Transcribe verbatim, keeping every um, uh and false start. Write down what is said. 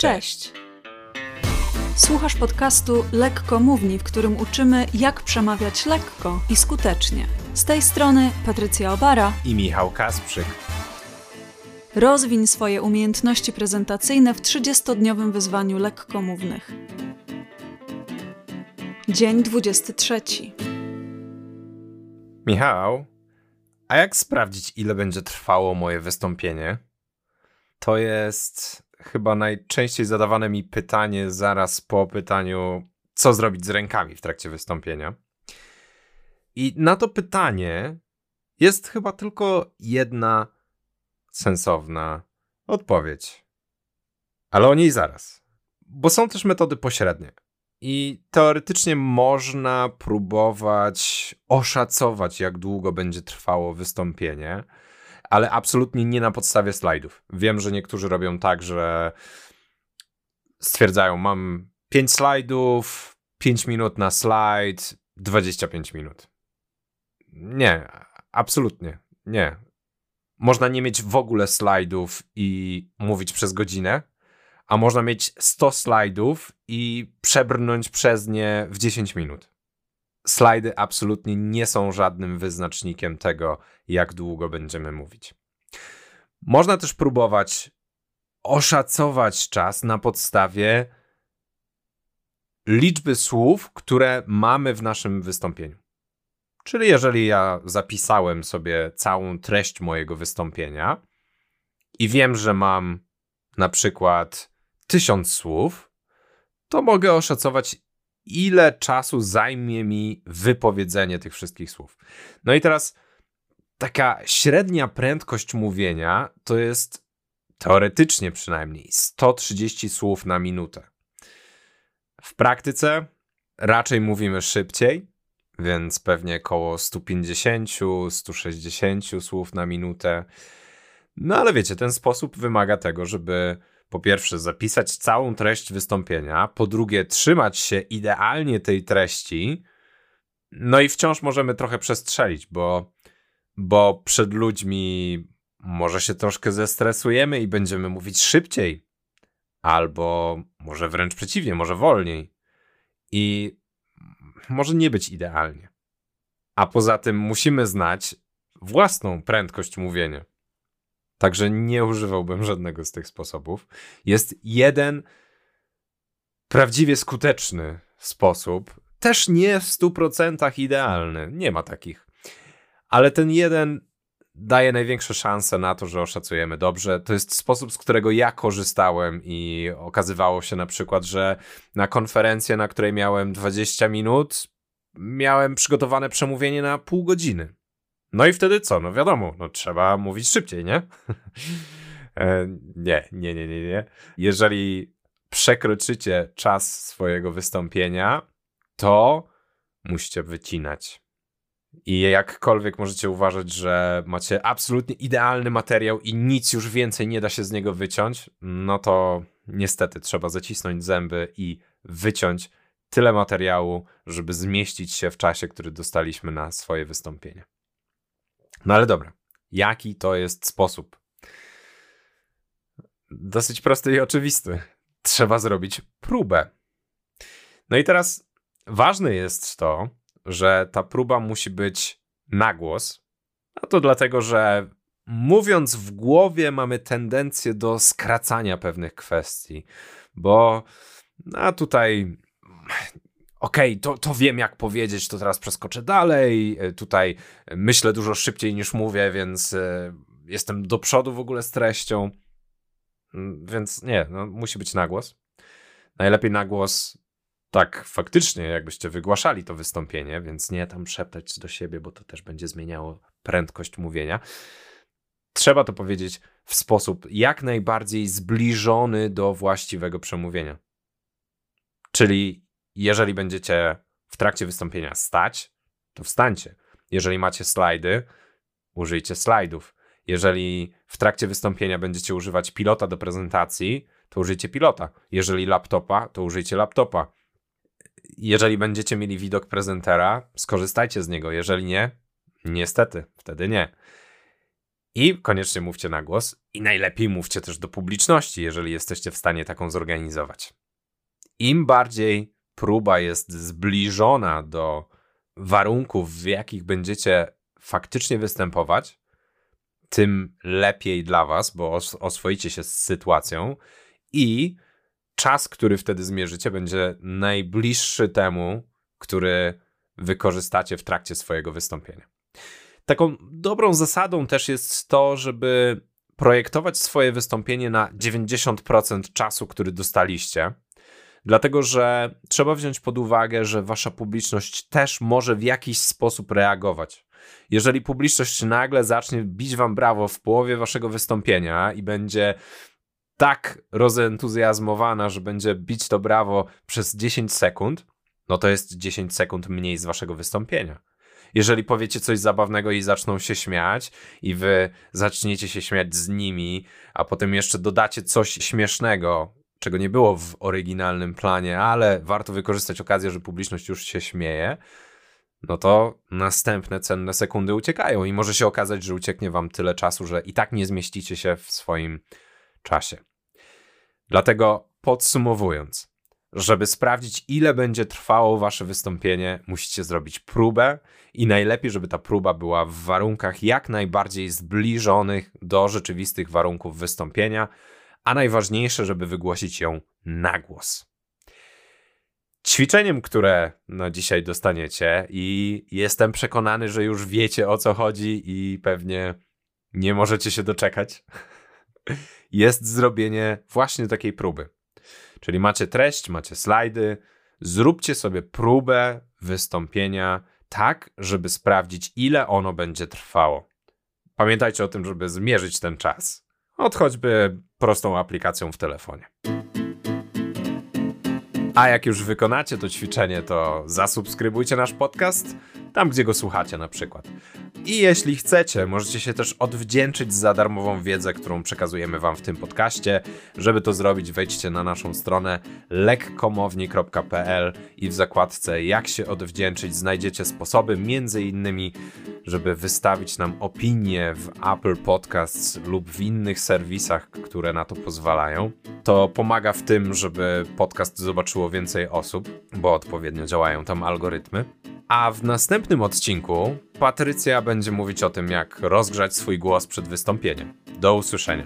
Cześć! Słuchasz podcastu Lekkomówni, w którym uczymy, jak przemawiać lekko i skutecznie. Z tej strony Patrycja Obara i Michał Kasprzyk. Rozwiń swoje umiejętności prezentacyjne w trzydziestodniowym wyzwaniu lekkomównych. Dzień dwudziesty trzeci. Michał, a jak sprawdzić, ile będzie trwało moje wystąpienie? To jest chyba najczęściej zadawane mi pytanie zaraz po pytaniu, co zrobić z rękami w trakcie wystąpienia. I na to pytanie jest chyba tylko jedna sensowna odpowiedź. Ale o niej zaraz. Bo są też metody pośrednie. I teoretycznie można próbować oszacować, jak długo będzie trwało wystąpienie, ale absolutnie nie na podstawie slajdów. Wiem, że niektórzy robią tak, że stwierdzają, mam pięć slajdów, pięć minut na slajd, dwadzieścia pięć minut. Nie, absolutnie nie. Można nie mieć w ogóle slajdów i mówić przez godzinę, a można mieć sto slajdów i przebrnąć przez nie w dziesięć minut. Slajdy absolutnie nie są żadnym wyznacznikiem tego, jak długo będziemy mówić. Można też próbować oszacować czas na podstawie liczby słów, które mamy w naszym wystąpieniu. Czyli jeżeli ja zapisałem sobie całą treść mojego wystąpienia i wiem, że mam na przykład tysiąc słów, to mogę oszacować, ile czasu zajmie mi wypowiedzenie tych wszystkich słów. No i teraz taka średnia prędkość mówienia to jest teoretycznie przynajmniej sto trzydzieści słów na minutę. W praktyce raczej mówimy szybciej, więc pewnie koło sto pięćdziesiąt do stu sześćdziesięciu słów na minutę. No ale wiecie, ten sposób wymaga tego, żeby po pierwsze zapisać całą treść wystąpienia, po drugie trzymać się idealnie tej treści, no i wciąż możemy trochę przestrzelić, bo, bo przed ludźmi może się troszkę zestresujemy i będziemy mówić szybciej, albo może wręcz przeciwnie, może wolniej i może nie być idealnie. A poza tym musimy znać własną prędkość mówienia. Także nie używałbym żadnego z tych sposobów. Jest jeden prawdziwie skuteczny sposób, też nie w stu procentach idealny, nie ma takich. Ale ten jeden daje największe szanse na to, że oszacujemy dobrze. To jest sposób, z którego ja korzystałem i okazywało się na przykład, że na konferencję, na której miałem dwadzieścia minut, miałem przygotowane przemówienie na pół godziny. No i wtedy co? No wiadomo, no trzeba mówić szybciej, nie? nie, nie, nie, nie, nie. Jeżeli przekroczycie czas swojego wystąpienia, to musicie wycinać. I jakkolwiek możecie uważać, że macie absolutnie idealny materiał i nic już więcej nie da się z niego wyciąć, no to niestety trzeba zacisnąć zęby i wyciąć tyle materiału, żeby zmieścić się w czasie, który dostaliśmy na swoje wystąpienie. No ale dobra, jaki to jest sposób? Dosyć prosty i oczywisty. Trzeba zrobić próbę. No i teraz ważne jest to, że ta próba musi być na głos, a to dlatego, że mówiąc w głowie mamy tendencję do skracania pewnych kwestii, bo a tutaj... Okej, okay, to, to wiem jak powiedzieć, to teraz przeskoczę dalej, tutaj myślę dużo szybciej niż mówię, więc jestem do przodu w ogóle z treścią, więc nie, no, musi być na głos. Najlepiej na głos tak faktycznie, jakbyście wygłaszali to wystąpienie, więc nie tam szeptać do siebie, bo to też będzie zmieniało prędkość mówienia. Trzeba to powiedzieć w sposób jak najbardziej zbliżony do właściwego przemówienia. Czyli jeżeli będziecie w trakcie wystąpienia stać, to wstańcie. Jeżeli macie slajdy, użyjcie slajdów. Jeżeli w trakcie wystąpienia będziecie używać pilota do prezentacji, to użyjcie pilota. Jeżeli laptopa, to użyjcie laptopa. Jeżeli będziecie mieli widok prezentera, skorzystajcie z niego. Jeżeli nie, niestety, wtedy nie. I koniecznie mówcie na głos i najlepiej mówcie też do publiczności, jeżeli jesteście w stanie taką zorganizować. Im bardziej próba jest zbliżona do warunków, w jakich będziecie faktycznie występować, tym lepiej dla was, bo oswoicie się z sytuacją i czas, który wtedy zmierzycie, będzie najbliższy temu, który wykorzystacie w trakcie swojego wystąpienia. Taką dobrą zasadą też jest to, żeby projektować swoje wystąpienie na dziewięćdziesiąt procent czasu, który dostaliście, dlatego że trzeba wziąć pod uwagę, że wasza publiczność też może w jakiś sposób reagować. Jeżeli publiczność nagle zacznie bić wam brawo w połowie waszego wystąpienia i będzie tak rozentuzjazmowana, że będzie bić to brawo przez dziesięć sekund, no to jest dziesięć sekund mniej z waszego wystąpienia. Jeżeli powiecie coś zabawnego i zaczną się śmiać i wy zaczniecie się śmiać z nimi, a potem jeszcze dodacie coś śmiesznego, czego nie było w oryginalnym planie, ale warto wykorzystać okazję, że publiczność już się śmieje, no to następne cenne sekundy uciekają i może się okazać, że ucieknie wam tyle czasu, że i tak nie zmieścicie się w swoim czasie. Dlatego podsumowując, żeby sprawdzić, ile będzie trwało wasze wystąpienie, musicie zrobić próbę i najlepiej, żeby ta próba była w warunkach jak najbardziej zbliżonych do rzeczywistych warunków wystąpienia, a najważniejsze, żeby wygłosić ją na głos. Ćwiczeniem, które na dzisiaj dostaniecie, i jestem przekonany, że już wiecie, o co chodzi i pewnie nie możecie się doczekać, jest zrobienie właśnie takiej próby. Czyli macie treść, macie slajdy, zróbcie sobie próbę wystąpienia tak, żeby sprawdzić, ile ono będzie trwało. Pamiętajcie o tym, żeby zmierzyć ten czas. Od choćby prostą aplikacją w telefonie. A jak już wykonacie to ćwiczenie, to zasubskrybujcie nasz podcast, tam gdzie go słuchacie na przykład. I jeśli chcecie, możecie się też odwdzięczyć za darmową wiedzę, którą przekazujemy wam w tym podcaście. Żeby to zrobić, wejdźcie na naszą stronę lekkomowni kropka pe el i w zakładce jak się odwdzięczyć znajdziecie sposoby, między innymi żeby wystawić nam opinie w Apple Podcasts lub w innych serwisach, które na to pozwalają. To pomaga w tym, żeby podcast zobaczyło więcej osób, bo odpowiednio działają tam algorytmy. A w następnym odcinku Patrycja będzie mówić o tym, jak rozgrzać swój głos przed wystąpieniem. Do usłyszenia.